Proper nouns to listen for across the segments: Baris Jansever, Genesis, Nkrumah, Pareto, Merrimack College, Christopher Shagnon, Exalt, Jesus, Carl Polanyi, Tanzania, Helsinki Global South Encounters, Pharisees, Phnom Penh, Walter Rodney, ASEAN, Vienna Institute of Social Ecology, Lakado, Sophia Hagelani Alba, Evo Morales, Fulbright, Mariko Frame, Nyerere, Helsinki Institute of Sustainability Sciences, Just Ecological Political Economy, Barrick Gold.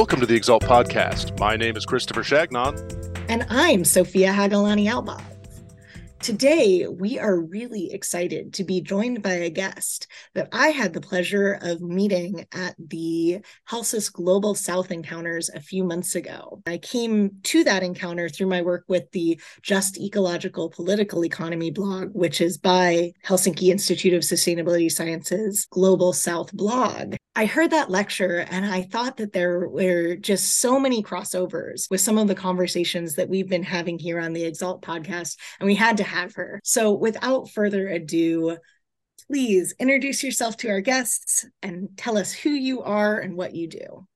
Welcome to the Exalt podcast. My name is Christopher Shagnon. And I'm Sophia Hagelani Alba. Today, we are really excited to be joined by a guest that I had the pleasure of meeting at the Helsinki Global South Encounters a few months ago. I came to that encounter through my work with the Just Ecological Political Economy blog, which is by Helsinki Institute of Sustainability Sciences Global South blog. I heard that lecture and I thought that there were just so many crossovers with some of the conversations that we've been having here on the Exalt podcast, and we had to have her. So without further ado, please introduce yourself to our guests and tell us who you are and what you do.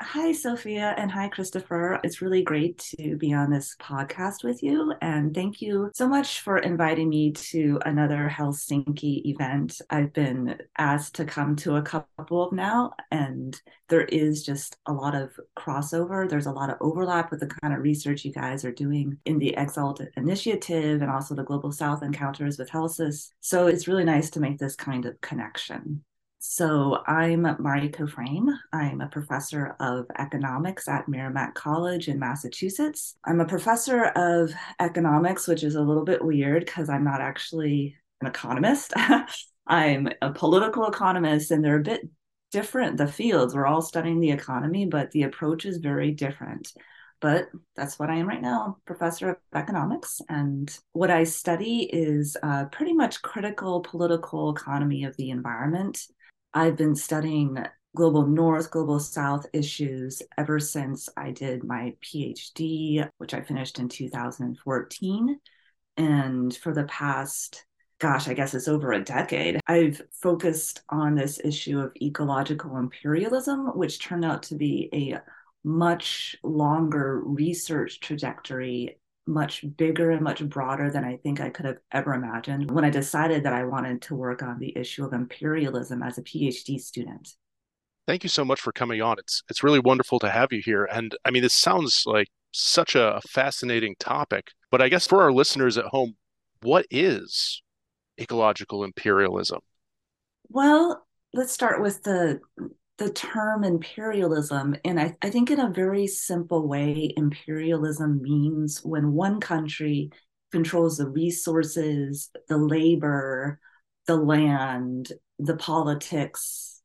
Hi, Sophia, and hi, Christopher. It's really great to be on this podcast with you. And thank you so much for inviting me to another Helsinki event. I've been asked to come to a couple of now, and there is just a lot of crossover. There's a lot of overlap with the kind of research you guys are doing in the Exalt initiative and also the Global South Encounters with Helsis. So it's really nice to make this kind of connection. So I'm Mariko Frame. I'm a professor of economics at Merrimack College in Massachusetts. I'm a professor of economics, which is a little bit weird because I'm not actually an economist. I'm a political economist, and they're a bit different, the fields. We're all studying the economy, but the approach is very different. But that's what I am right now, professor of economics. And what I study is pretty much critical political economy of the environment. I've been studying global north, global south issues ever since I did my PhD, which I finished in 2014. And for the past, I guess it's over a decade, I've focused on this issue of ecological imperialism, which turned out to be a much longer research trajectory, much bigger and much broader than I think I could have ever imagined when I decided that I wanted to work on the issue of imperialism as a PhD student. Thank you so much for coming on. It's really wonderful to have you here. And I mean, this sounds like such a fascinating topic, but I guess for our listeners at home, what is ecological imperialism? Well, let's start with the term imperialism. And I think in a very simple way, imperialism means when one country controls the resources, the labor, the land, the politics,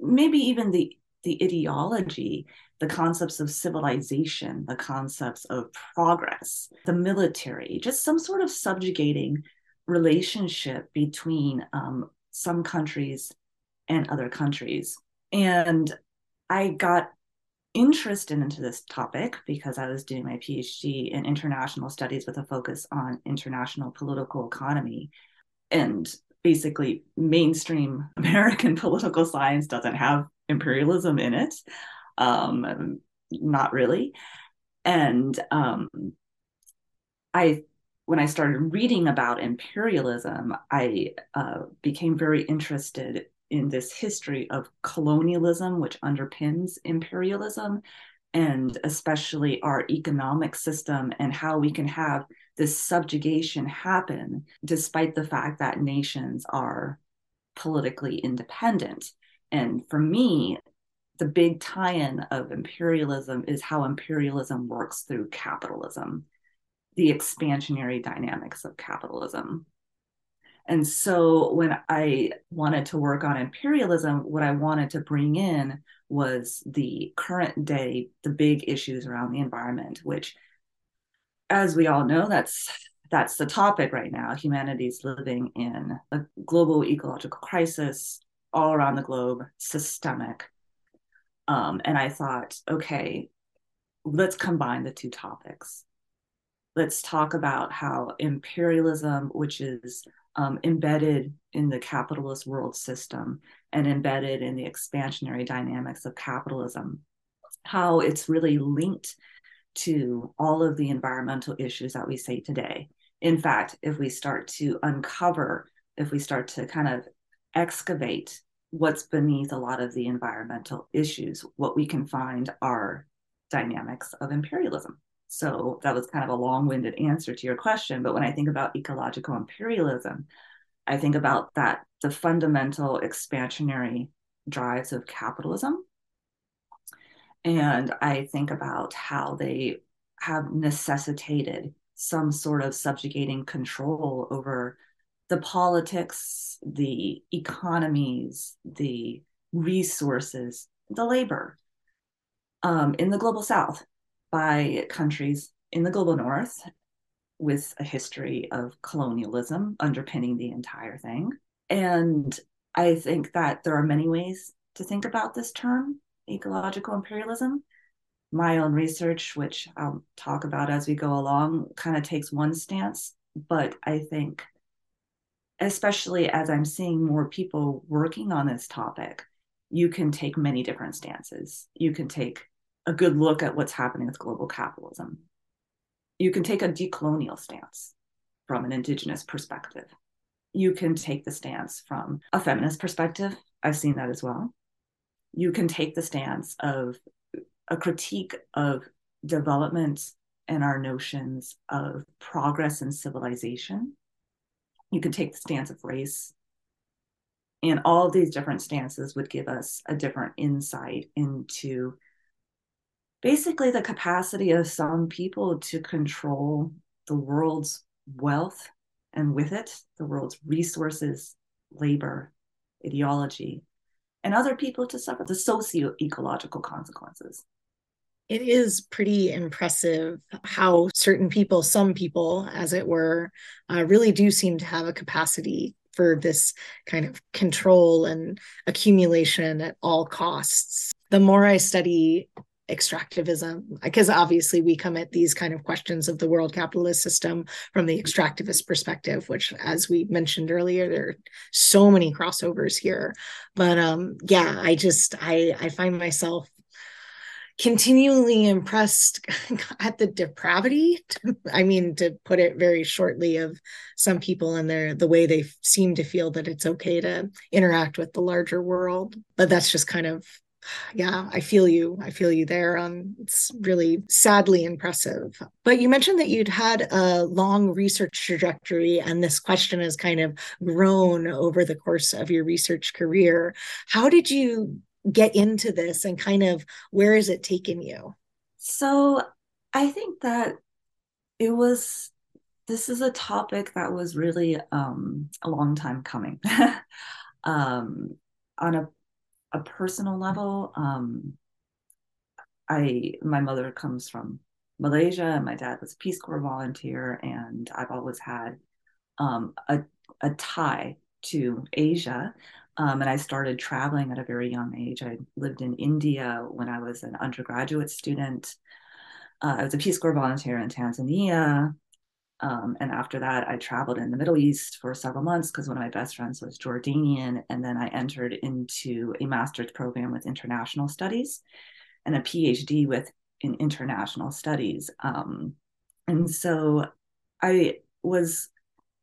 maybe even the ideology, the concepts of civilization, the concepts of progress, the military, just some sort of subjugating relationship between some countries and other countries. And I got interested into this topic because I was doing my PhD in international studies with a focus on international political economy. And basically, mainstream American political science doesn't have imperialism in it. Not really. And when I started reading about imperialism, I became very interested in this history of colonialism, which underpins imperialism, and especially our economic system and how we can have this subjugation happen despite the fact that nations are politically independent. And for me, the big tie-in of imperialism is how imperialism works through capitalism, the expansionary dynamics of capitalism. And so when I wanted to work on imperialism, what I wanted to bring in was the current day, the big issues around the environment, which, as we all know, that's the topic right now. Humanity's living in a global ecological crisis all around the globe, systemic. And I thought, okay, let's combine the two topics. Let's talk about how imperialism, which is embedded in the capitalist world system and embedded in the expansionary dynamics of capitalism, how it's really linked to all of the environmental issues that we see today. In fact, if we start to uncover, if we start to kind of excavate what's beneath a lot of the environmental issues, what we can find are dynamics of imperialism. So that was kind of a long-winded answer to your question. But when I think about ecological imperialism, I think about that, the fundamental expansionary drives of capitalism. And I think about how they have necessitated some sort of subjugating control over the politics, the economies, the resources, the labor in the global south by countries in the global north with a history of colonialism underpinning the entire thing. And I think that there are many ways to think about this term, ecological imperialism. My own research, which I'll talk about as we go along, kind of takes one stance, but I think, especially as I'm seeing more people working on this topic, you can take many different stances. You can take a good look at what's happening with global capitalism. You can take a decolonial stance from an indigenous perspective. You can take the stance from a feminist perspective. I've seen that as well. You can take the stance of a critique of development and our notions of progress and civilization. You can take the stance of race. And all of these different stances would give us a different insight into basically the capacity of some people to control the world's wealth and with it, the world's resources, labor, ideology, and other people to suffer the socio-ecological consequences. It is pretty impressive how certain people, some people, as it were, really do seem to have a capacity for this kind of control and accumulation at all costs. The more I study extractivism, because obviously we come at these kind of questions of the world capitalist system from the extractivist perspective, which, as we mentioned earlier, there are so many crossovers here. But I find myself continually impressed at the depravity, to put it very shortly, of some people and the way they seem to feel that it's okay to interact with the larger world. But that's just kind of, yeah, I feel you there. It's really sadly impressive. But you mentioned that you'd had a long research trajectory, and this question has kind of grown over the course of your research career. How did you get into this, and kind of where has it taken you? So I think that this is a topic that was really a long time coming. On a personal level, my mother comes from Malaysia, and my dad was a Peace Corps volunteer, and I've always had a tie to Asia, and I started traveling at a very young age. I lived in India when I was an undergraduate student. I was a Peace Corps volunteer in Tanzania, and after that, I traveled in the Middle East for several months because one of my best friends was Jordanian. And then I entered into a master's program with international studies and a PhD in international studies. And so I was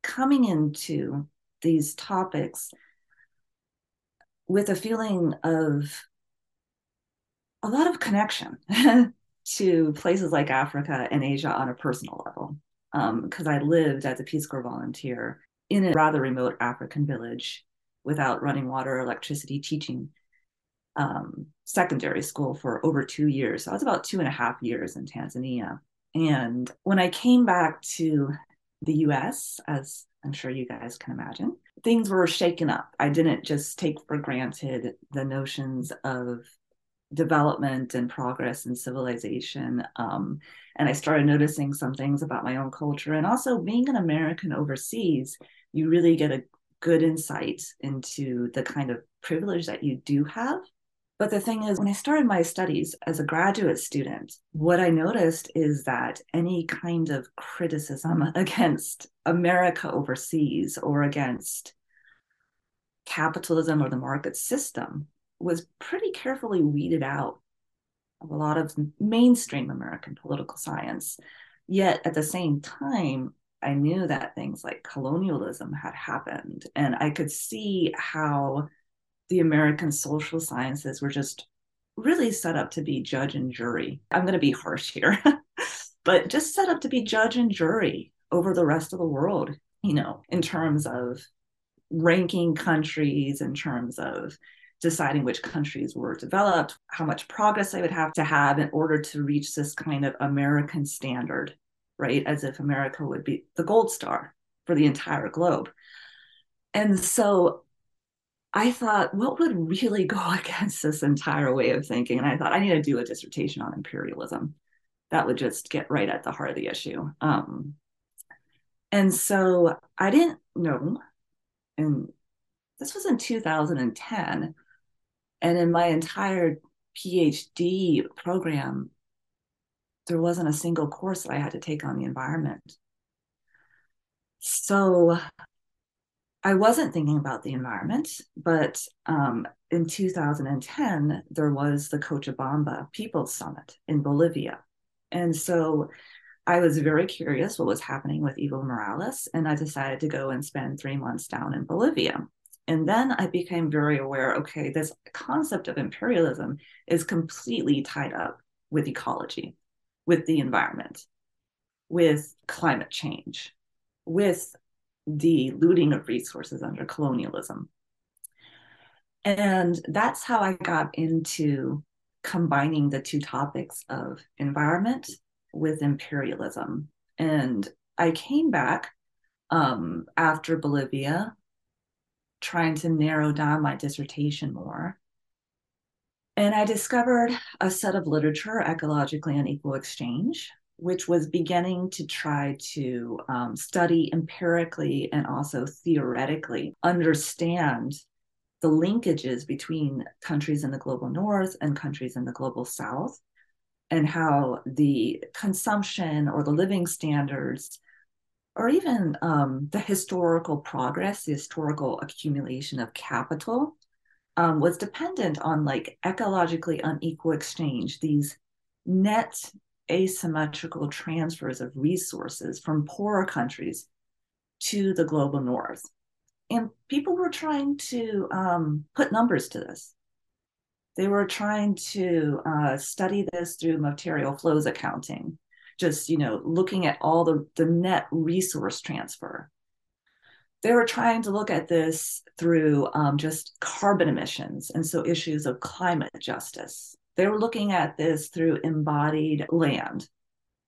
coming into these topics with a feeling of a lot of connection to places like Africa and Asia on a personal level. Because I lived as a Peace Corps volunteer in a rather remote African village without running water, electricity, teaching secondary school for over 2 years. So I was about 2.5 years in Tanzania. And when I came back to the US, as I'm sure you guys can imagine, things were shaken up. I didn't just take for granted the notions of development and progress and civilization. And I started noticing some things about my own culture. And also being an American overseas, you really get a good insight into the kind of privilege that you do have. But the thing is, when I started my studies as a graduate student, what I noticed is that any kind of criticism against America overseas or against capitalism or the market system was pretty carefully weeded out of a lot of mainstream American political science. Yet at the same time, I knew that things like colonialism had happened, and I could see how the American social sciences were just really set up to be judge and jury. I'm going to be harsh here, but just set up to be judge and jury over the rest of the world, in terms of ranking countries, in terms of deciding which countries were developed, how much progress they would have to have in order to reach this kind of American standard, right? As if America would be the gold star for the entire globe. And so I thought, what would really go against this entire way of thinking? And I thought, I need to do a dissertation on imperialism. That would just get right at the heart of the issue. And so I didn't know, and this was in 2010, and in my entire PhD program, there wasn't a single course that I had to take on the environment. So I wasn't thinking about the environment, but in 2010, there was the Cochabamba People's Summit in Bolivia. And so I was very curious what was happening with Evo Morales, and I decided to go and spend 3 months down in Bolivia. And then I became very aware, okay, this concept of imperialism is completely tied up with ecology, with the environment, with climate change, with the looting of resources under colonialism. And that's how I got into combining the two topics of environment with imperialism. And I came back after Bolivia, trying to narrow down my dissertation more. And I discovered a set of literature, Ecologically Unequal Exchange, which was beginning to try to study empirically and also theoretically, understand the linkages between countries in the global north and countries in the global south, and how the consumption or the living standards, or even the historical progress, the historical accumulation of capital, was dependent on like ecologically unequal exchange, these net asymmetrical transfers of resources from poorer countries to the global north. And people were trying to put numbers to this. They were trying to study this through material flows accounting, just, you know, looking at all the net resource transfer. They were trying to look at this through just carbon emissions, and so issues of climate justice. They were looking at this through embodied land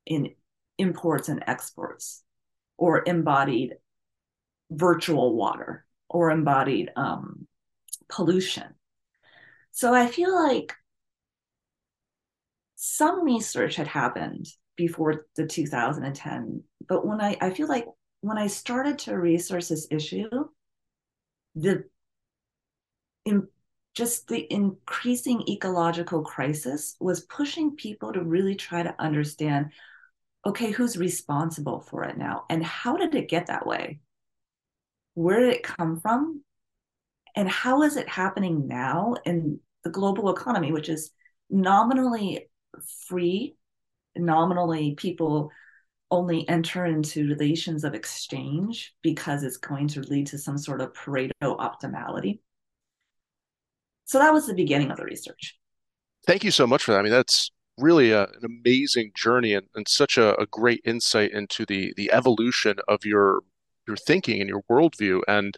in imports and exports, or embodied virtual water, or embodied pollution. So I feel like some research had happened before the 2010, but when I feel like when I started to research this issue, the increasing ecological crisis was pushing people to really try to understand, okay, who's responsible for it now? And how did it get that way? Where did it come from? And how is it happening now in the global economy, which is nominally free, nominally people only enter into relations of exchange because it's going to lead to some sort of Pareto optimality. So that was the beginning of the research. Thank you so much for that. I mean, that's really an amazing journey and such a great insight into the evolution of your thinking and your worldview. And,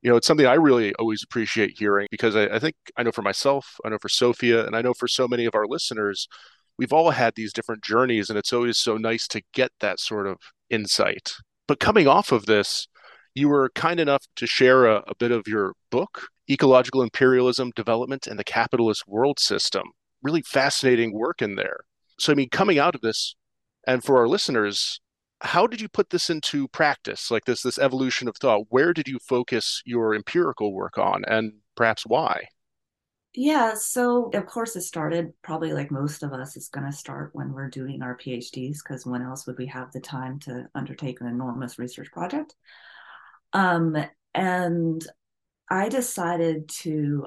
you know, it's something I really always appreciate hearing, because I think I know for myself, I know for Sophia, and I know for so many of our listeners, we've all had these different journeys, and it's always so nice to get that sort of insight. But coming off of this, you were kind enough to share a bit of your book, Ecological Imperialism, Development, and the Capitalist World System. Really fascinating work in there. So, I mean, coming out of this, and for our listeners, how did you put this into practice, like this evolution of thought? Where did you focus your empirical work on, and perhaps why? Yeah, so of course it started probably like most of us, it's going to start when we're doing our PhDs, because when else would we have the time to undertake an enormous research project? And I decided to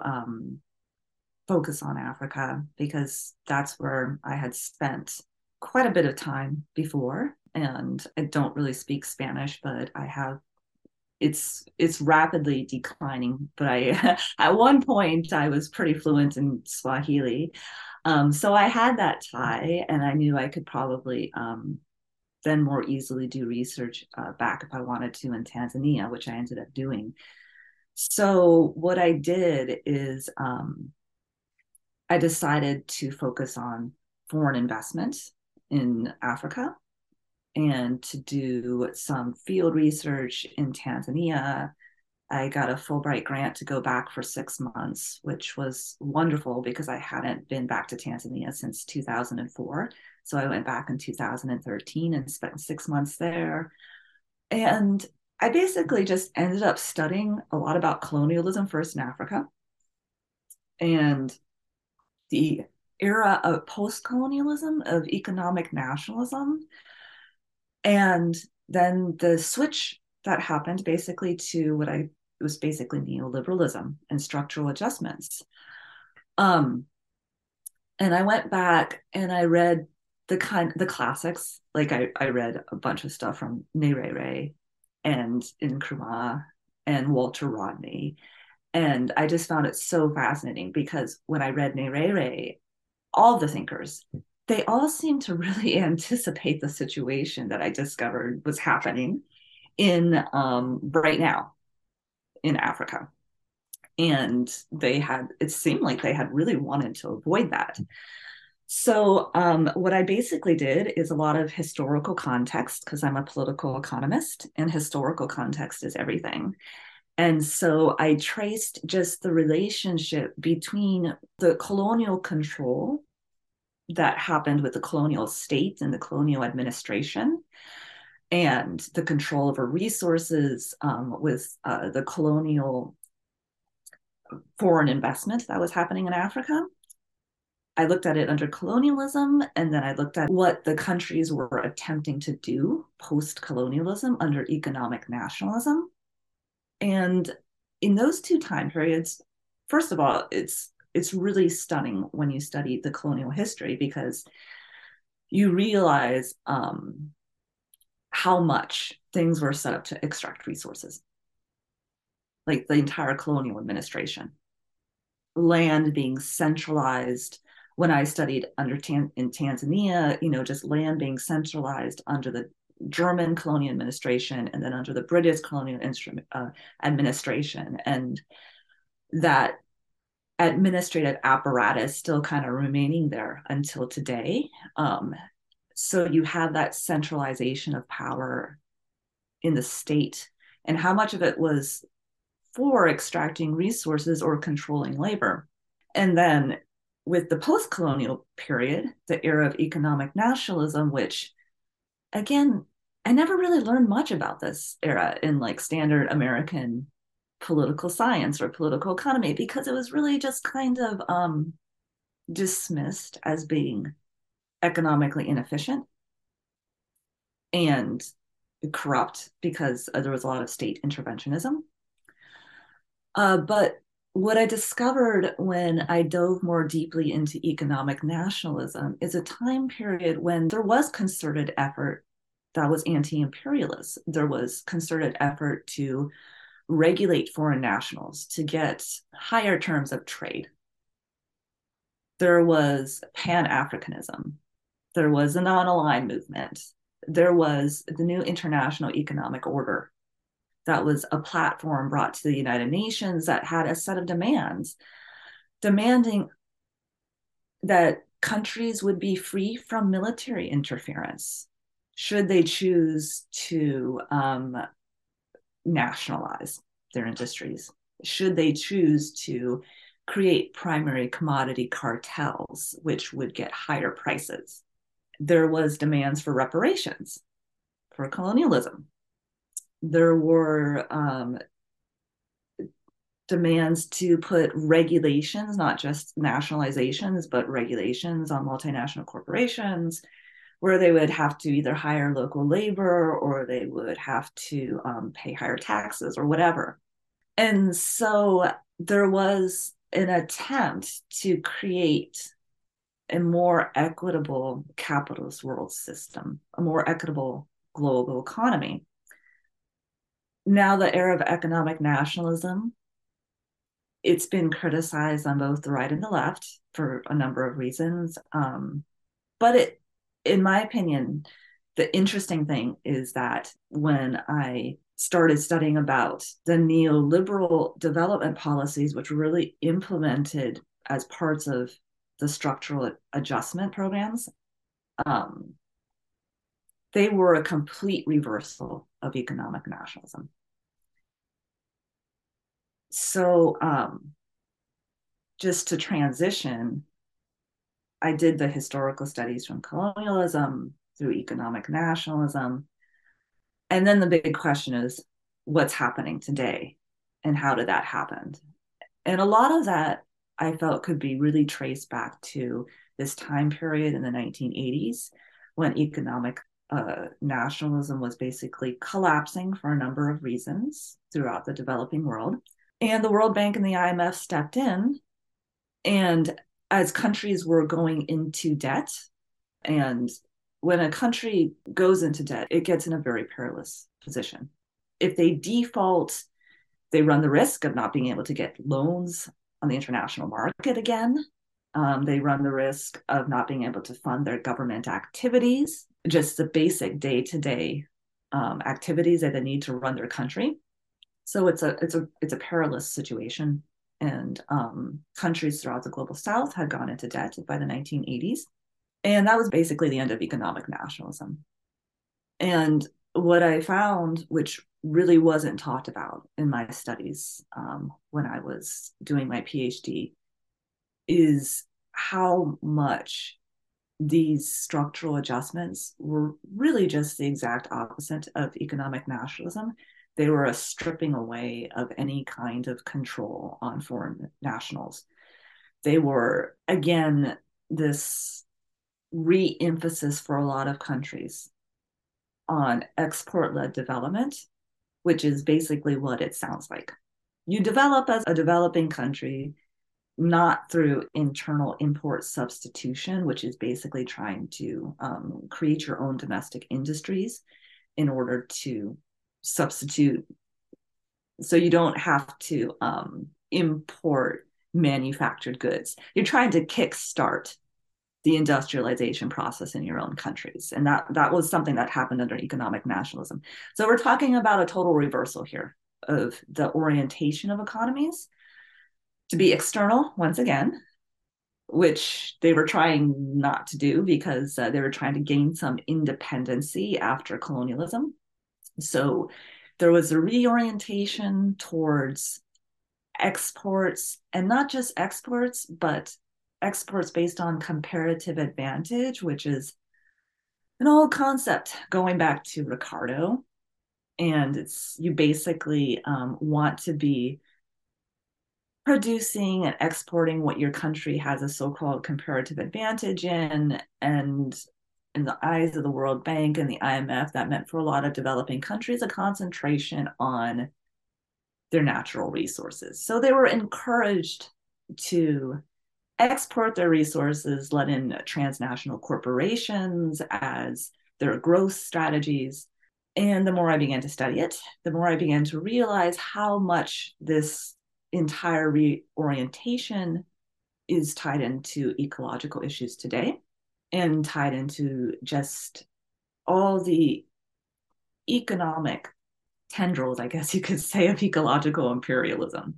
focus on Africa, because that's where I had spent quite a bit of time before. And I don't really speak Spanish, but I have. It's rapidly declining, but I at one point I was pretty fluent in Swahili. So I had that tie, and I knew I could probably then more easily do research back if I wanted to in Tanzania, which I ended up doing. So what I did is I decided to focus on foreign investment in Africa and to do some field research in Tanzania. I got a Fulbright grant to go back for 6 months, which was wonderful because I hadn't been back to Tanzania since 2004. So I went back in 2013 and spent 6 months there. And I basically just ended up studying a lot about colonialism first in Africa and the era of post-colonialism, of economic nationalism, and then the switch that happened basically to what it was basically neoliberalism and structural adjustments. And I went back and I read the classics. Like I read a bunch of stuff from Nyerere and Nkrumah and Walter Rodney. And I just found it so fascinating because when I read Nyerere, all the thinkers, they all seemed to really anticipate the situation that I discovered was happening in right now in Africa. And it seemed like they had really wanted to avoid that. So what I basically did is a lot of historical context, because I'm a political economist and historical context is everything. And so I traced just the relationship between the colonial control that happened with the colonial state and the colonial administration and the control over resources with the colonial foreign investment that was happening in Africa. I looked at it under colonialism, and then I looked at what the countries were attempting to do post-colonialism under economic nationalism. And in those two time periods, first of all, it's really stunning when you study the colonial history because you realize how much things were set up to extract resources, like the entire colonial administration, land being centralized. When I studied in Tanzania, just land being centralized under the German colonial administration and then under the British colonial administration, and that administrative apparatus still kind of remaining there until today. So you have that centralization of power in the state, and how much of it was for extracting resources or controlling labor. And then with the post-colonial period, the era of economic nationalism, which again, I never really learned much about this era in like standard American political science or political economy, because it was really just kind of dismissed as being economically inefficient and corrupt because there was a lot of state interventionism. But what I discovered when I dove more deeply into economic nationalism is a time period when there was concerted effort that was anti-imperialist. There was concerted effort to regulate foreign nationals, to get higher terms of trade. There was Pan-Africanism. There was the non-aligned movement. There was the new international economic order. That was a platform brought to the United Nations that had a set of demands, demanding that countries would be free from military interference should they choose to nationalize their industries, should they choose to create primary commodity cartels, which would get higher prices. There was demands for reparations for colonialism. There were demands to put regulations, not just nationalizations, but regulations on multinational corporations, where they would have to either hire local labor or they would have to pay higher taxes or whatever. And so there was an attempt to create a more equitable capitalist world system, a more equitable global economy. Now the era of economic nationalism, it's been criticized on both the right and the left for a number of reasons. But in my opinion, the interesting thing is that when I started studying about the neoliberal development policies, which were really implemented as parts of the structural adjustment programs. They were a complete reversal of economic nationalism. So just to transition, I did the historical studies from colonialism through economic nationalism. And then the big question is, what's happening today? And how did that happen? And a lot of that I felt could be really traced back to this time period in the 1980s when economic nationalism was basically collapsing for a number of reasons throughout the developing world. And the World Bank and the IMF stepped in. And as countries were going into debt, and when a country goes into debt, it gets in a very perilous position. If they default, they run the risk of not being able to get loans on the international market again. They run the risk of not being able to fund their government activities, just the basic day-to-day activities that they need to run their country. So it's a perilous situation. And countries throughout the global south had gone into debt by the 1980s. And that was basically the end of economic nationalism. And what I found, which really wasn't talked about in my studies when I was doing my PhD, is how much these structural adjustments were really just the exact opposite of economic nationalism. They were a stripping away of any kind of control on foreign nationals. They were, again, this re-emphasis for a lot of countries on export-led development, which is basically what it sounds like. You develop as a developing country, not through internal import substitution, which is basically trying to create your own domestic industries in order to substitute. So you don't have to import manufactured goods. You're trying to kickstart the industrialization process in your own countries. And that was something that happened under economic nationalism. So we're talking about a total reversal here of the orientation of economies to be external once again, which they were trying not to do because they were trying to gain some independency after colonialism. So there was a reorientation towards exports, and not just exports, but exports based on comparative advantage, which is an old concept going back to Ricardo. And it's you basically want to be producing and exporting what your country has a so-called comparative advantage in. And in the eyes of the World Bank and the IMF, that meant for a lot of developing countries, a concentration on their natural resources. So they were encouraged to export their resources, let in transnational corporations as their growth strategies. And the more I began to study it, the more I began to realize how much this entire reorientation is tied into ecological issues today and tied into just all the economic tendrils, I guess you could say, of ecological imperialism.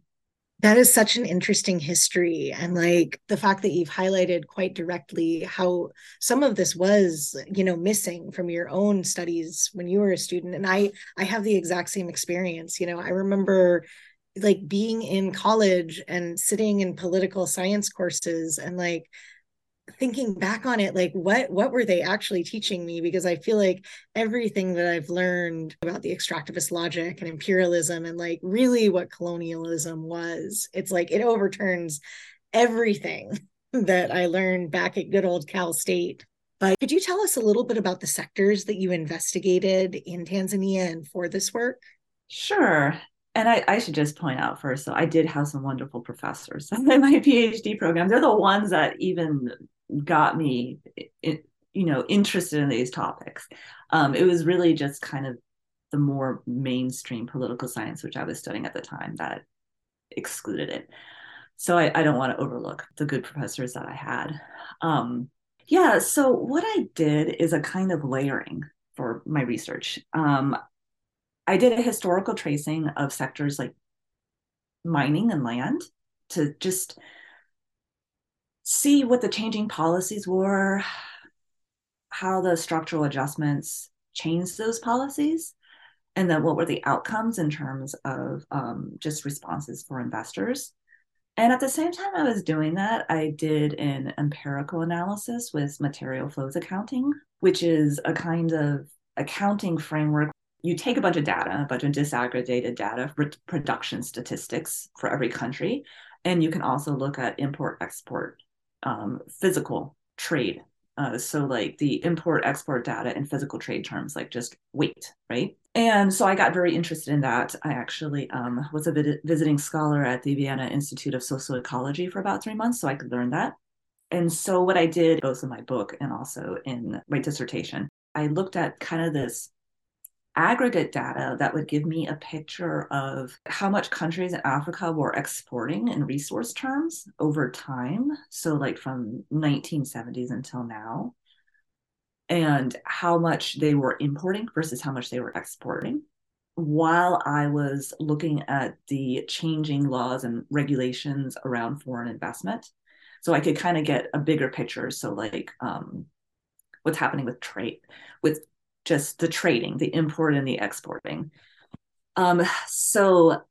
That is such an interesting history. And like the fact that you've highlighted quite directly how some of this was, you know, missing from your own studies when you were a student. And I have the exact same experience. You know, I remember like being in college and sitting in political science courses and like thinking back on it, like what were they actually teaching me? Because I feel like everything that I've learned about the extractivist logic and imperialism and like really what colonialism was, it's like it overturns everything that I learned back at good old Cal State. But could you tell us a little bit about the sectors that you investigated in Tanzania and for this work? Sure. And I should just point out first, so I did have some wonderful professors in my PhD program. They're the ones that even got me, you know, interested in these topics. It was really just kind of the more mainstream political science, which I was studying at the time, that excluded it. So I don't want to overlook the good professors that I had. So what I did is a kind of layering for my research. I did a historical tracing of sectors like mining and land to just see what the changing policies were, how the structural adjustments changed those policies, and then what were the outcomes in terms of just responses for investors. And at the same time I was doing that, I did an empirical analysis with material flows accounting, which is a kind of accounting framework. You take a bunch of data, a bunch of disaggregated data, production statistics for every country, and you can also look at import-export, physical trade. So like the import-export data in physical trade terms, like just weight, right? And so I got very interested in that. I actually was a visiting scholar at the Vienna Institute of Social Ecology for about 3 months, so I could learn that. And so what I did, both in my book and also in my dissertation, I looked at kind of this aggregate data that would give me a picture of how much countries in Africa were exporting in resource terms over time. So like from 1970s until now, and how much they were importing versus how much they were exporting, while I was looking at the changing laws and regulations around foreign investment. So I could kind of get a bigger picture. So like what's happening with trade, with just the trading, the import and the exporting. So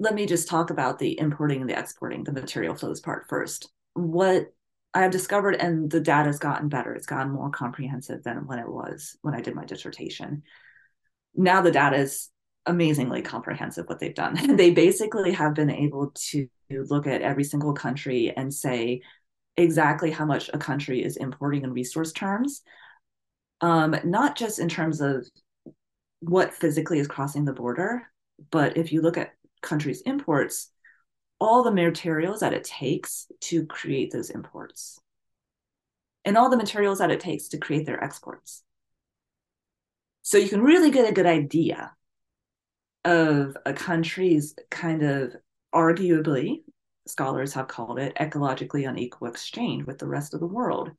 let me just talk about the importing and the exporting, the material flows part first. What I have discovered, and the data has gotten better, it's gotten more comprehensive than when it was when I did my dissertation. Now the data is amazingly comprehensive, what they've done. They basically have been able to look at every single country and say exactly how much a country is importing in resource terms. Not just in terms of what physically is crossing the border, but if you look at countries' imports, all the materials that it takes to create those imports and all the materials that it takes to create their exports. So you can really get a good idea of a country's kind of, arguably, scholars have called it, ecologically unequal exchange with the rest of the world.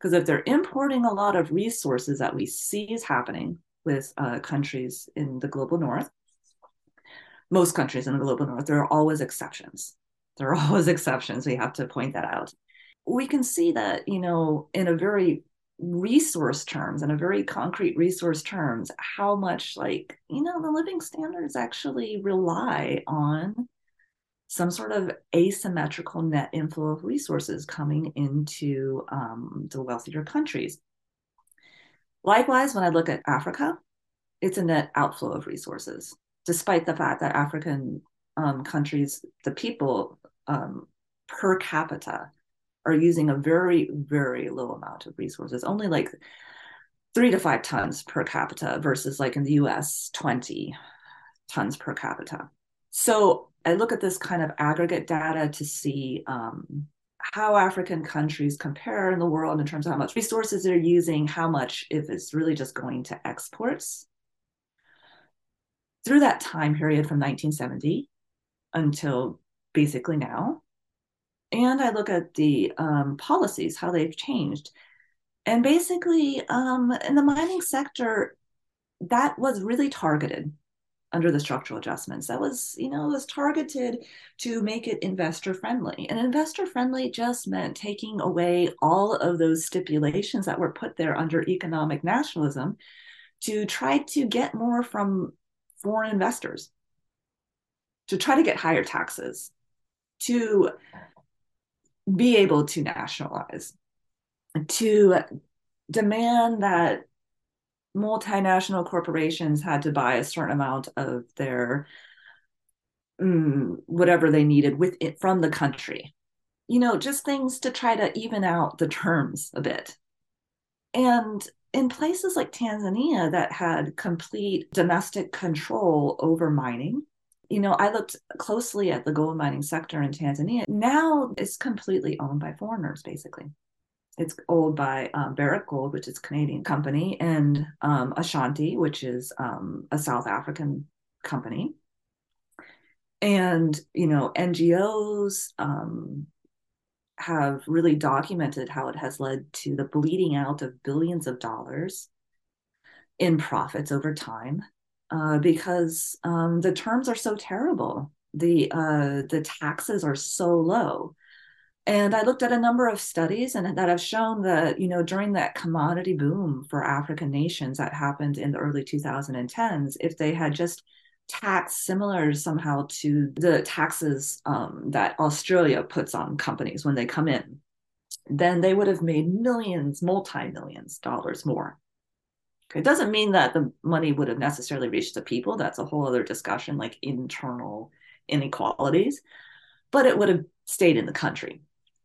Because if they're importing a lot of resources that we see is happening with countries in the global north, most countries in the global north, there are always exceptions. There are always exceptions. We have to point that out. We can see that, you know, in a very resource terms, in a very concrete resource terms, how much, like, you know, the living standards actually rely on some sort of asymmetrical net inflow of resources coming into the wealthier countries. Likewise, when I look at Africa, it's a net outflow of resources, despite the fact that African countries, the people per capita are using a very, very low amount of resources, only like 3 to 5 tons per capita versus like in the US, 20 tons per capita. So I look at this kind of aggregate data to see how African countries compare in the world in terms of how much resources they're using, how much if it's really just going to exports. Through that time period from 1970 until basically now. And I look at the policies, how they've changed. And basically in the mining sector, that was really targeted under the structural adjustments. That was, you know, was targeted to make it investor friendly. And investor friendly just meant taking away all of those stipulations that were put there under economic nationalism to try to get more from foreign investors, to try to get higher taxes, to be able to nationalize, to demand that multinational corporations had to buy a certain amount of their whatever they needed with it from the country, you know, just things to try to even out the terms a bit. And in places like Tanzania that had complete domestic control over mining, you know, I looked closely at the gold mining sector in Tanzania. Now it's completely owned by foreigners, basically. It's owned by Barrick Gold, which is a Canadian company, and Ashanti, which is a South African company. And, you know, NGOs have really documented how it has led to the bleeding out of billions of dollars in profits over time because the terms are so terrible. The taxes are so low. And I looked at a number of studies and that have shown that, you know, during that commodity boom for African nations that happened in the early 2010s, if they had just taxed similar somehow to the taxes that Australia puts on companies when they come in, then they would have made millions, multi-millions dollars more. It doesn't mean that the money would have necessarily reached the people. That's a whole other discussion, like internal inequalities, but it would have stayed in the country.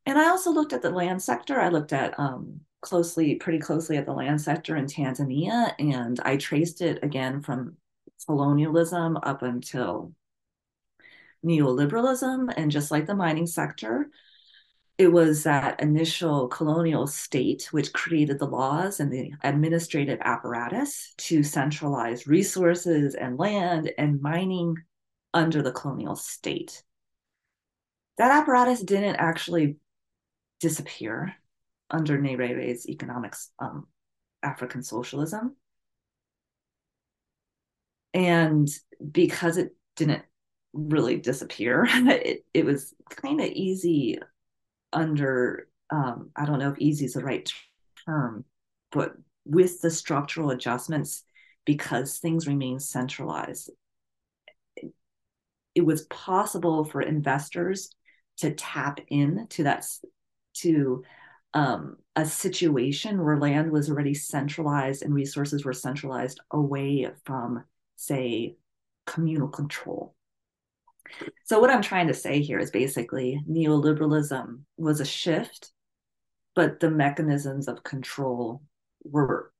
And I also looked at the land sector. I looked at pretty closely at the land sector in Tanzania, and I traced it again from colonialism up until neoliberalism. And just like the mining sector, it was that initial colonial state which created the laws and the administrative apparatus to centralize resources and land and mining under the colonial state. That apparatus didn't actually disappear under Nyerere's economics, African socialism. And because it didn't really disappear, it was kind of easy under, I don't know if easy is the right term, but with the structural adjustments, because things remain centralized, it was possible for investors to tap into that, to a situation where land was already centralized and resources were centralized away from, say, communal control. So what I'm trying to say here is basically neoliberalism was a shift, but the mechanisms of control were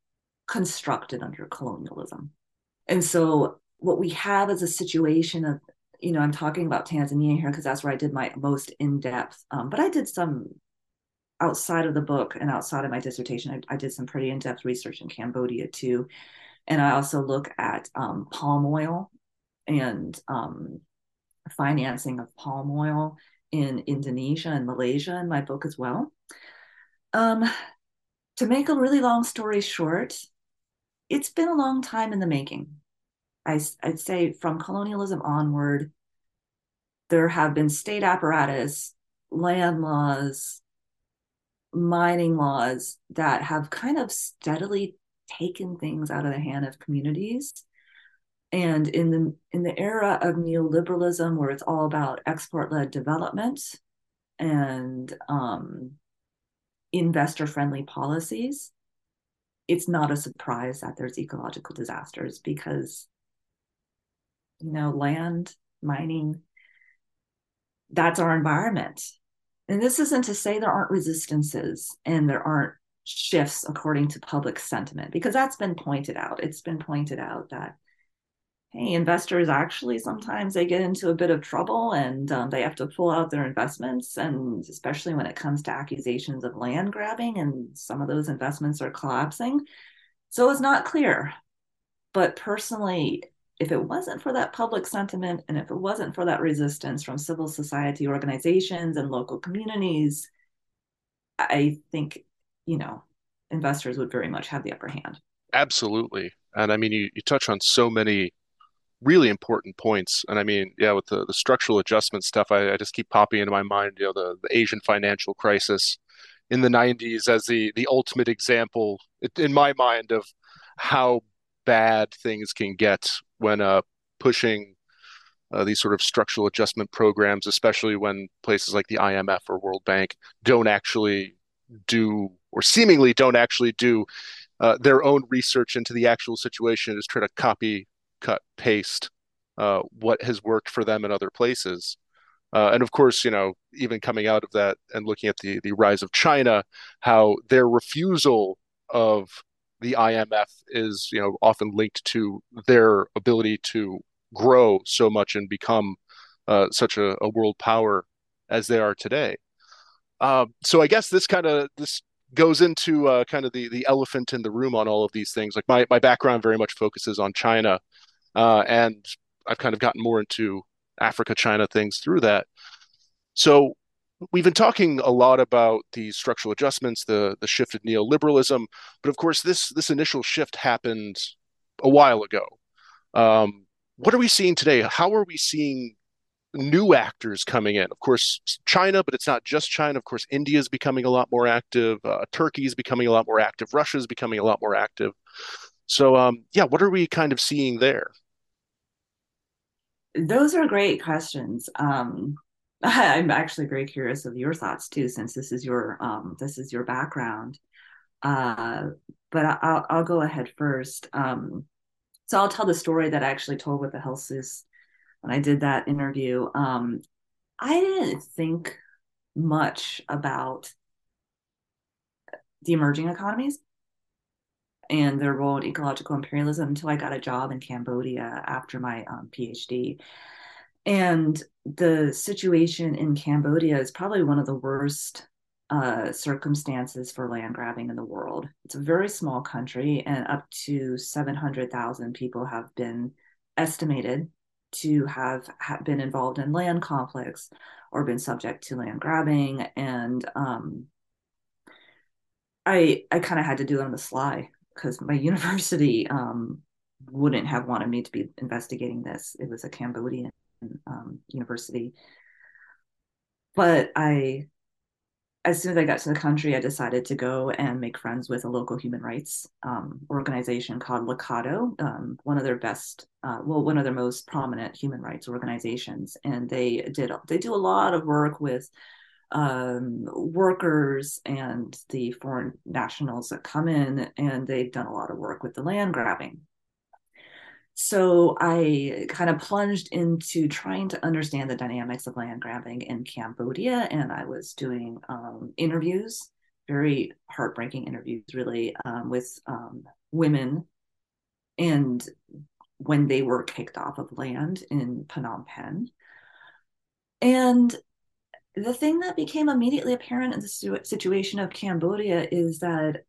constructed under colonialism. And so what we have is a situation of, you know, I'm talking about Tanzania here because that's where I did my most in-depth, but I did some outside of the book and outside of my dissertation. I did some pretty in-depth research in Cambodia too. And I also look at palm oil and financing of palm oil in Indonesia and Malaysia in my book as well. To make a really long story short, it's been a long time in the making. I'd say from colonialism onward, there have been state apparatus, land laws, mining laws that have kind of steadily taken things out of the hand of communities. And in the era of neoliberalism, where it's all about export-led development and investor-friendly policies, it's not a surprise that there's ecological disasters because, you know, land, mining, that's our environment. And this isn't to say there aren't resistances and there aren't shifts according to public sentiment, because that's been pointed out. It's been pointed out that, hey, investors actually sometimes they get into a bit of trouble and they have to pull out their investments, and especially when it comes to accusations of land grabbing, and some of those investments are collapsing. So it's not clear. But personally, if it wasn't for that public sentiment and if it wasn't for that resistance from civil society organizations and local communities, I think, you know, investors would very much have the upper hand. Absolutely. And I mean, you touch on so many really important points. And I mean, yeah, with the structural adjustment stuff, I just keep popping into my mind, you know, the Asian financial crisis in the 90s as the ultimate example, in my mind, of how bad things can get when pushing these sort of structural adjustment programs, especially when places like the IMF or World Bank don't actually do, or seemingly don't actually do, their own research into the actual situation, and just try to copy, cut, paste what has worked for them in other places. And of course, you know, even coming out of that and looking at the rise of China, how their refusal of the IMF is, you know, often linked to their ability to grow so much and become such a world power as they are today. So I guess this goes into kind of the elephant in the room on all of these things. Like my background very much focuses on China, and I've kind of gotten more into Africa-China things through that. So we've been talking a lot about the structural adjustments, the shift of neoliberalism, but of course this initial shift happened a while ago. What are we seeing today? How are we seeing new actors coming in? Of course, China, but it's not just China. Of course, India is becoming a lot more active. Turkey is becoming a lot more active. Russia is becoming a lot more active. So, yeah, what are we kind of seeing there? Those are great questions. I'm actually very curious of your thoughts too, since this is your background. But I'll go ahead first. So I'll tell the story that I actually told with the HealthSys when I did that interview. I didn't think much about the emerging economies and their role in ecological imperialism until I got a job in Cambodia after my PhD. And the situation in Cambodia is probably one of the worst circumstances for land grabbing in the world. It's a very small country, and up to 700,000 people have been estimated to have been involved in land conflicts or been subject to land grabbing. And I kind of had to do it on the sly because my university wouldn't have wanted me to be investigating this. It was a Cambodian university. But as soon as I got to the country, I decided to go and make friends with a local human rights organization called Lakado, one of their best, one of their most prominent human rights organizations. And they do a lot of work with workers and the foreign nationals that come in, and they've done a lot of work with the land grabbing. So I kind of plunged into trying to understand the dynamics of land grabbing in Cambodia, and I was doing interviews, very heartbreaking interviews, really, with women. And when they were kicked off of land in Phnom Penh. And the thing that became immediately apparent in the situation of Cambodia is that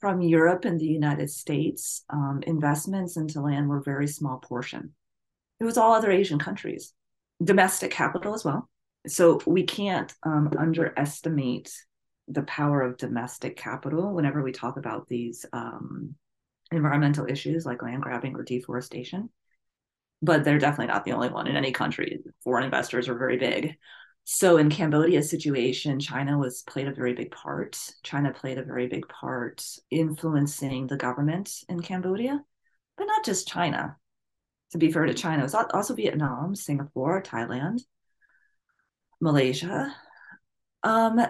from Europe and the United States, investments into land were a very small portion. It was all other Asian countries, domestic capital as well. So we can't underestimate the power of domestic capital whenever we talk about these environmental issues like land grabbing or deforestation. But they're definitely not the only one in any country. Foreign investors are very big. So in Cambodia's situation, China played a very big part. China played a very big part influencing the government in Cambodia, but not just China. To be fair to China, it was also Vietnam, Singapore, Thailand, Malaysia. And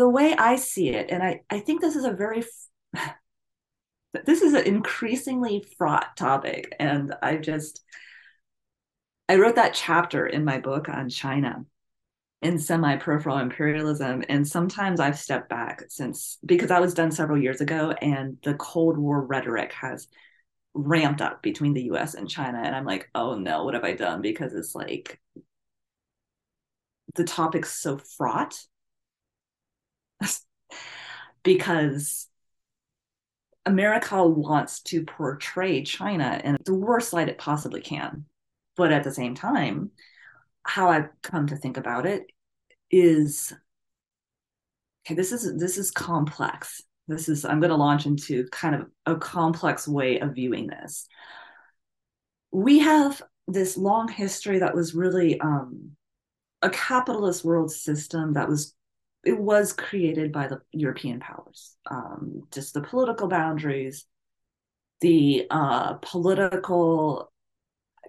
the way I see it, and I think this is a this is an increasingly fraught topic, and I wrote that chapter in my book on China and semi-peripheral imperialism. And sometimes I've stepped back because that was done several years ago, and the Cold War rhetoric has ramped up between the US and China. And I'm like, oh no, what have I done? Because it's like, the topic's so fraught because America wants to portray China in the worst light it possibly can. But at the same time, how I've come to think about it is, okay, this is complex. I'm going to launch into kind of a complex way of viewing this. We have this long history that was really a capitalist world system it was created by the European powers. Just the political boundaries, the political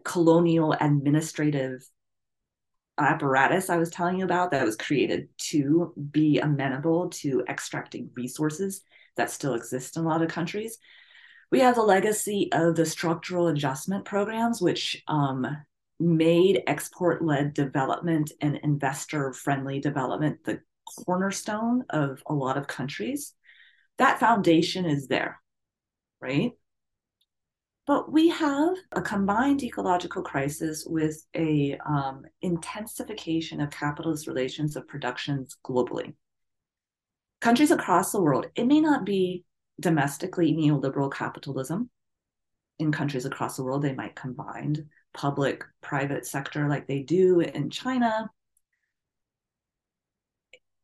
colonial administrative apparatus I was telling you about that was created to be amenable to extracting resources that still exist in a lot of countries. We have the legacy of the structural adjustment programs, which made export-led development and investor-friendly development the cornerstone of a lot of countries. That foundation is there, right? But we have a combined ecological crisis with a intensification of capitalist relations of productions globally. Countries across the world, it may not be domestically neoliberal capitalism. In countries across the world, they might combine public, private sector like they do in China.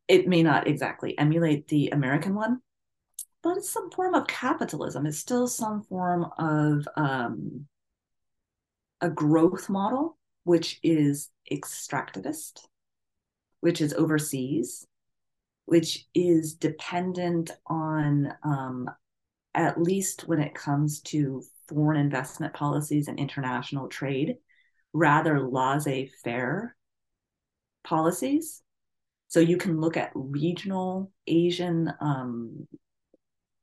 It may not exactly emulate the American one, but it's some form of capitalism. It's still some form of a growth model, which is extractivist, which is overseas, which is dependent on, at least when it comes to foreign investment policies and international trade, rather laissez-faire policies. So you can look at regional Asian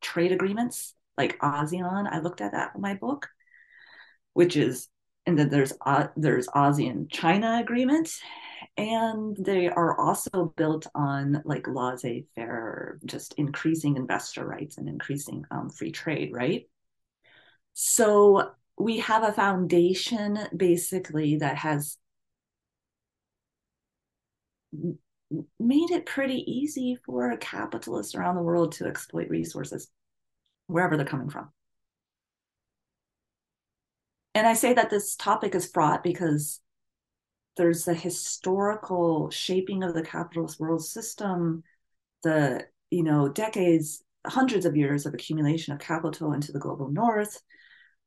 trade agreements like ASEAN. I looked at that in my book, which is, and then there's ASEAN China agreement, and they are also built on like laissez-faire, just increasing investor rights and increasing free trade, right? So we have a foundation basically that has made it pretty easy for capitalists around the world to exploit resources wherever they're coming from. And I say that this topic is fraught because there's the historical shaping of the capitalist world system, the, you know, decades, hundreds of years of accumulation of capital into the global north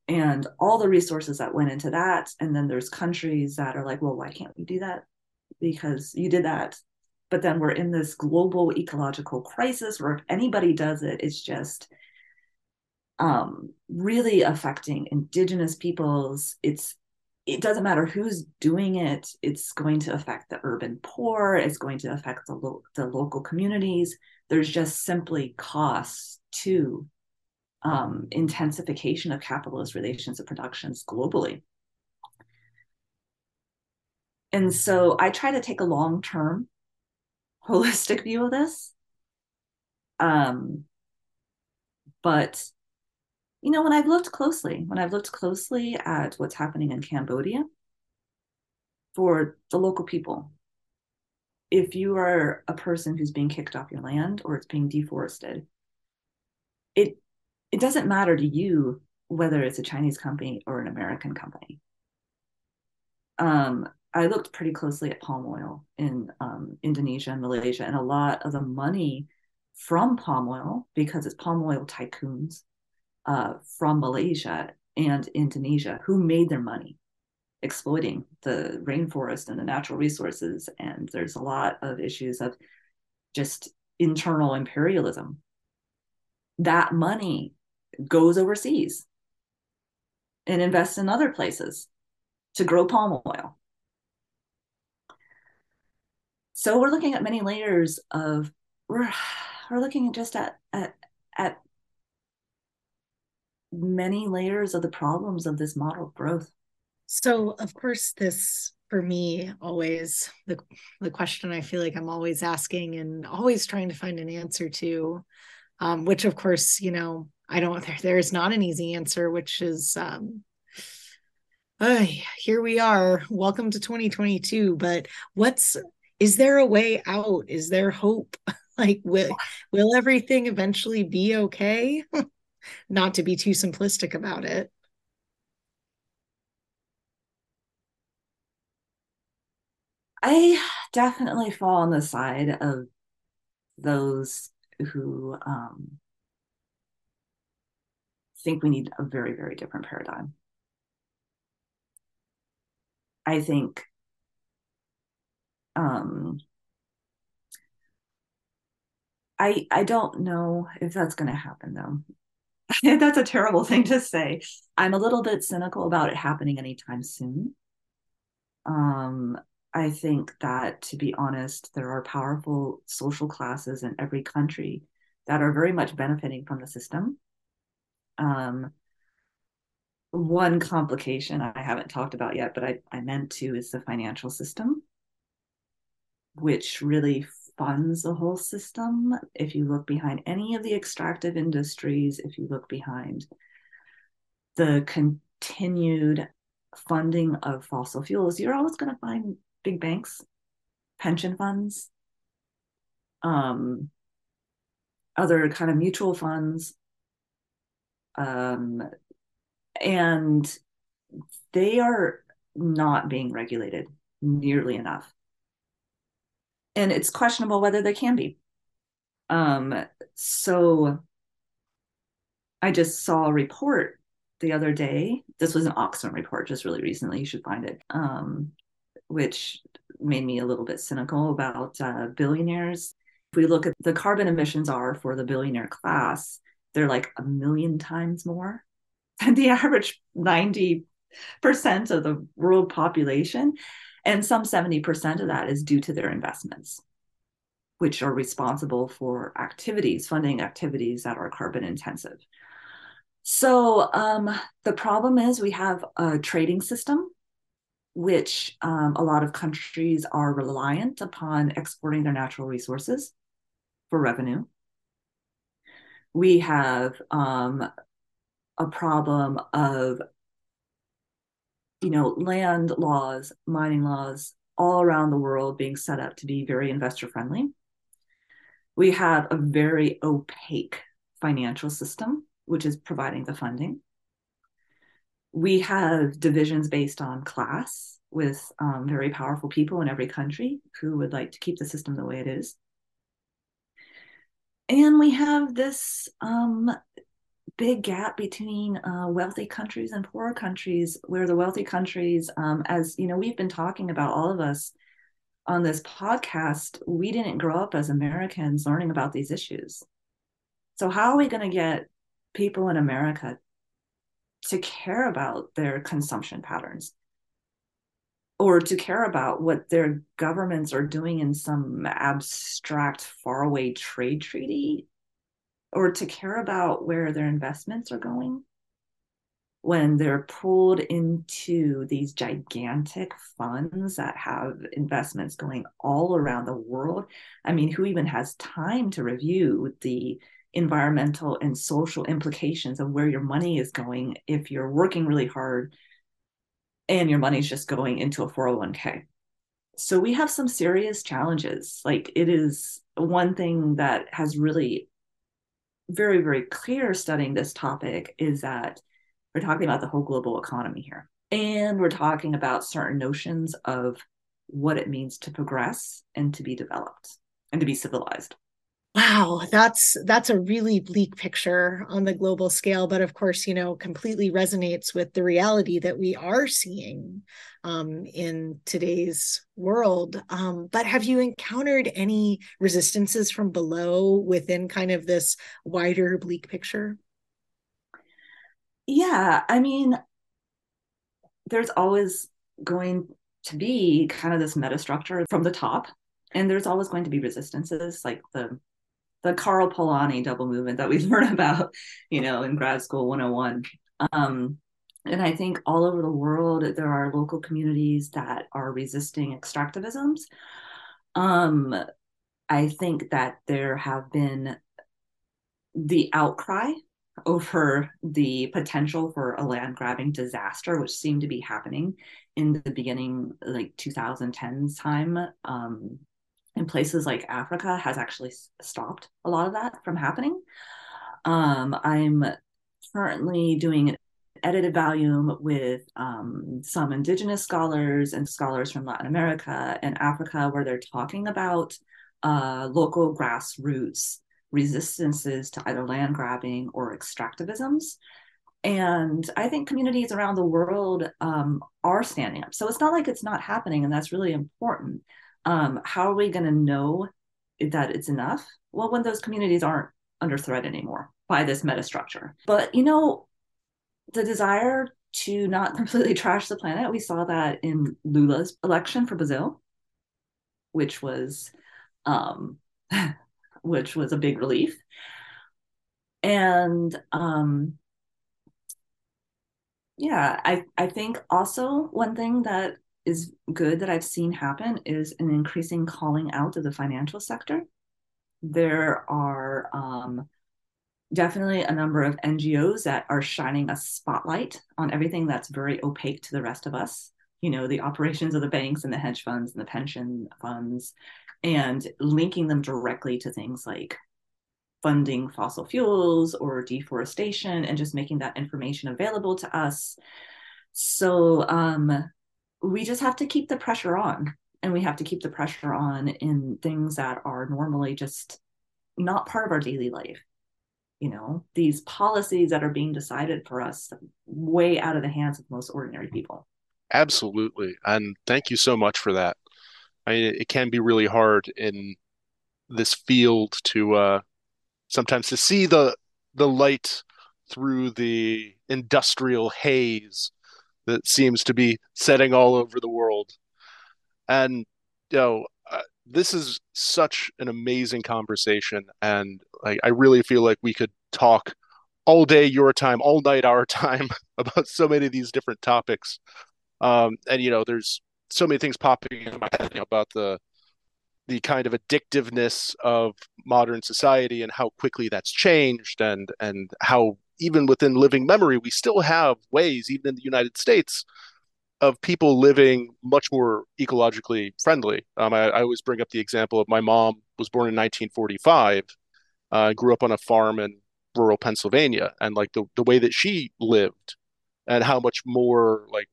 and all the resources that went into that. And then there's countries that are like, well, why can't we do that? Because you did that. But then we're in this global ecological crisis where if anybody does it, it's just really affecting indigenous peoples. It doesn't matter who's doing it. It's going to affect the urban poor. It's going to affect the local communities. There's just simply costs to intensification of capitalist relations and productions globally. And so I try to take a long-term holistic view of this. But, you know, when I've looked closely at what's happening in Cambodia for the local people, if you are a person who's being kicked off your land or it's being deforested, it doesn't matter to you whether it's a Chinese company or an American company. I looked pretty closely at palm oil in Indonesia and Malaysia, and a lot of the money from palm oil, because it's palm oil tycoons from Malaysia and Indonesia who made their money exploiting the rainforest and the natural resources. And there's a lot of issues of just internal imperialism. That money goes overseas and invests in other places to grow palm oil. So we're looking at many layers of, we're looking just at many layers of the problems of this model of growth. So of course, this for me always the question I feel like I'm always asking and always trying to find an answer to, which of course, you know, there is not an easy answer, which is here we are. Welcome to 2022. But is there a way out? Is there hope? Like, will everything eventually be okay? Not to be too simplistic about it. I definitely fall on the side of those who think we need a very, very different paradigm. I think I don't know if that's going to happen, though. That's a terrible thing to say. I'm a little bit cynical about it happening anytime soon. I think that, to be honest, there are powerful social classes in every country that are very much benefiting from the system. One complication I haven't talked about yet, but I meant to, is the financial system, which really funds the whole system. If you look behind any of the extractive industries, if you look behind the continued funding of fossil fuels, you're always going to find big banks, pension funds, other kind of mutual funds, and they are not being regulated nearly enough. And it's questionable whether they can be. So I just saw a report the other day. This was an Oxfam report just really recently. You should find it, which made me a little bit cynical about billionaires. If we look at the carbon emissions are for the billionaire class, they're like 1 million times more than the average 90% of the world population. And some 70% of that is due to their investments, which are responsible for activities, funding activities that are carbon intensive. So the problem is we have a trading system, which a lot of countries are reliant upon exporting their natural resources for revenue. We have a problem of, you know, land laws, mining laws all around the world being set up to be very investor friendly. We have a very opaque financial system, which is providing the funding. We have divisions based on class with very powerful people in every country who would like to keep the system the way it is. And we have this big gap between wealthy countries and poorer countries, where the wealthy countries, as you know, we've been talking about, all of us on this podcast, we didn't grow up as Americans learning about these issues. So how are we going to get people in America to care about their consumption patterns, or to care about what their governments are doing in some abstract, faraway trade treaty, or to care about where their investments are going when they're pulled into these gigantic funds that have investments going all around the world? I mean, who even has time to review the environmental and social implications of where your money is going if you're working really hard and your money's just going into a 401k? So we have some serious challenges. Like, it is one thing that has really very, very clear studying this topic is that we're talking about the whole global economy here. And we're talking about certain notions of what it means to progress and to be developed and to be civilized. Wow, that's a really bleak picture on the global scale, but of course, you know, completely resonates with the reality that we are seeing in today's world. But have you encountered any resistances from below within kind of this wider bleak picture? Yeah, I mean, there's always going to be kind of this metastructure from the top, and there's always going to be resistances, like the Carl Polanyi double movement that we learn about, you know, in grad school 101. And I think all over the world, there are local communities that are resisting extractivisms. I think that there have been the outcry over the potential for a land grabbing disaster, which seemed to be happening in the beginning, like 2010s time, in places like Africa, has actually stopped a lot of that from happening. I'm currently doing an edited volume with some indigenous scholars and scholars from Latin America and Africa, where they're talking about local grassroots resistances to either land grabbing or extractivisms. And I think communities around the world are standing up. So it's not like it's not happening, and that's really important. How are we going to know that it's enough? Well, when those communities aren't under threat anymore by this metastructure. But, you know, the desire to not completely trash the planet, we saw that in Lula's election for Brazil, which was a big relief. And I think also one thing that is good that I've seen happen is an increasing calling out of the financial sector. There are definitely a number of NGOs that are shining a spotlight on everything that's very opaque to the rest of us. You know, the operations of the banks and the hedge funds and the pension funds, and linking them directly to things like funding fossil fuels or deforestation, and just making that information available to us. So we just have to keep the pressure on, and we have to keep the pressure on in things that are normally just not part of our daily life. you know, these policies that are being decided for us way out of the hands of most ordinary people. Absolutely. And thank you so much for that. I mean, it can be really hard in this field to sometimes to see the light through the industrial haze that seems to be setting all over the world. And, you know, this is such an amazing conversation. And I really feel like we could talk all day your time, all night our time about so many of these different topics. And, you know, there's so many things popping in my head about the kind of addictiveness of modern society and how quickly that's changed, and how even within living memory, we still have ways, even in the United States, of people living much more ecologically friendly. I always bring up the example of my mom was born in 1945, grew up on a farm in rural Pennsylvania, and like the way that she lived and how much more like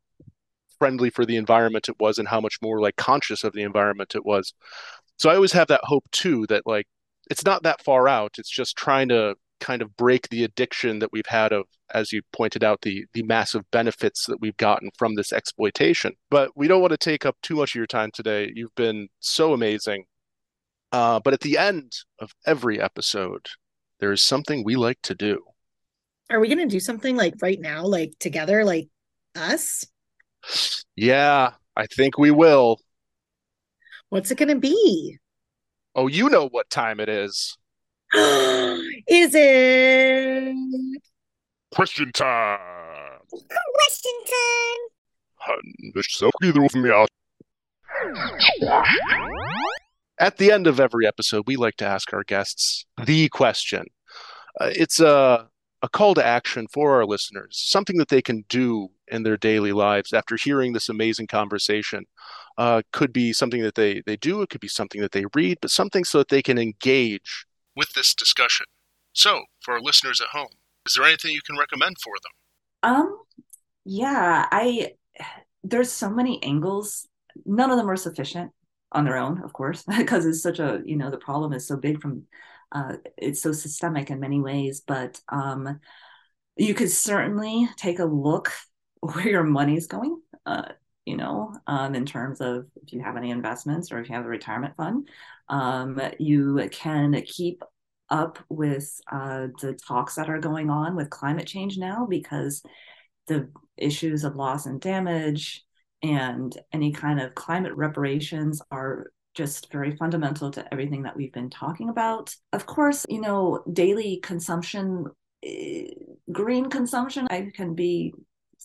friendly for the environment it was and how much more like conscious of the environment it was. So I always have that hope too, that like, it's not that far out. It's just trying to kind of break the addiction that we've had of, as you pointed out, the massive benefits that we've gotten from this exploitation. But we don't want to take up too much of your time today. You've been so amazing. But at the end of every episode, there is something we like to do. Are we going to do something like right now, like together, like us? Yeah, I think we will. What's it going to be? Oh, you know what time it is. Is it question time? Question time. At the end of every episode, we like to ask our guests the question. It's a call to action for our listeners, something that they can do in their daily lives after hearing this amazing conversation. Could be something that they do. It could be something that they read, but something so that they can engage with this discussion. So, for our listeners at home, is there anything you can recommend for them? There's so many angles. None of them are sufficient on their own, of course, because it's such a, you know, the problem is so big from, it's so systemic in many ways, but you could certainly take a look where your money's going, in terms of if you have any investments or if you have a retirement fund. You can keep up with the talks that are going on with climate change now, because the issues of loss and damage and any kind of climate reparations are just very fundamental to everything that we've been talking about. Of course, you know, daily consumption, green consumption, I can be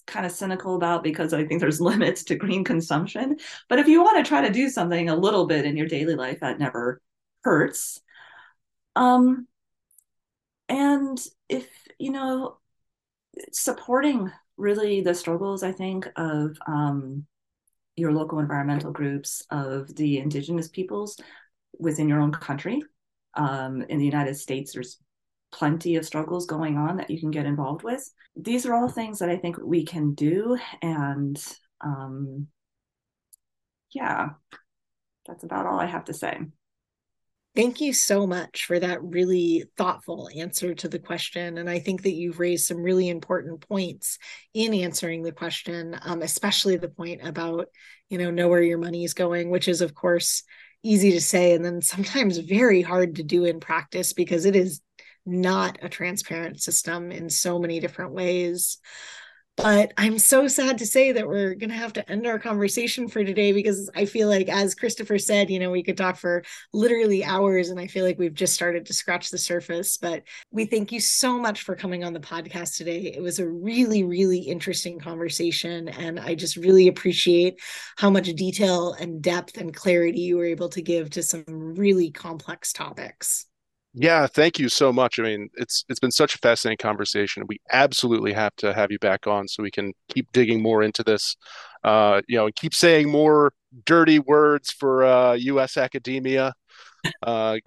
kind of cynical about, because I think there's limits to green consumption. But if you want to try to do something a little bit in your daily life, that never hurts. And if, you know, supporting really the struggles, I think, of your local environmental groups, of the indigenous peoples within your own country. In the United States, there's plenty of struggles going on that you can get involved with. These are all things that I think we can do. And that's about all I have to say. Thank you so much for that really thoughtful answer to the question. And I think that you've raised some really important points in answering the question, especially the point about, you know where your money is going, which is, of course, easy to say, and then sometimes very hard to do in practice, because it is not a transparent system in so many different ways. But I'm so sad to say that we're going to have to end our conversation for today, because I feel like, as Christopher said, you know, we could talk for literally hours, and I feel like we've just started to scratch the surface. But we thank you so much for coming on the podcast today. It was a really, really interesting conversation, and I just really appreciate how much detail and depth and clarity you were able to give to some really complex topics. Yeah, thank you so much. I mean, it's been such a fascinating conversation. We absolutely have to have you back on so we can keep digging more into this, and keep saying more dirty words for U.S. academia,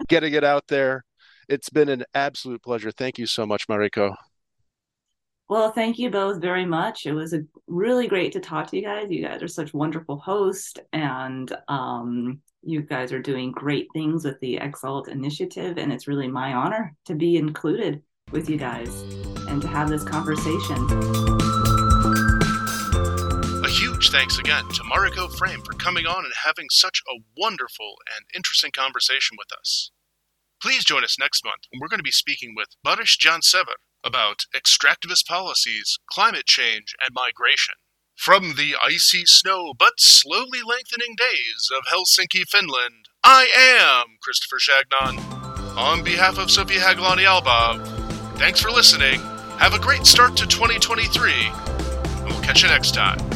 getting it out there. It's been an absolute pleasure. Thank you so much, Mariko. Well, thank you both very much. It was really great to talk to you guys. You guys are such wonderful hosts, and you guys are doing great things with the Exalt initiative, and it's really my honor to be included. with you guys and to have this conversation. A huge thanks again to Mariko Frame for coming on and having such a wonderful and interesting conversation with us. Please join us next month when we're going to be speaking with Baris Jansever about extractivist policies, climate change, and migration. From the icy snow but slowly lengthening days of Helsinki, Finland, I am Christopher Shagnon. On behalf of Sophia Hagelani Alba, thanks for listening. Have a great start to 2023, and we'll catch you next time.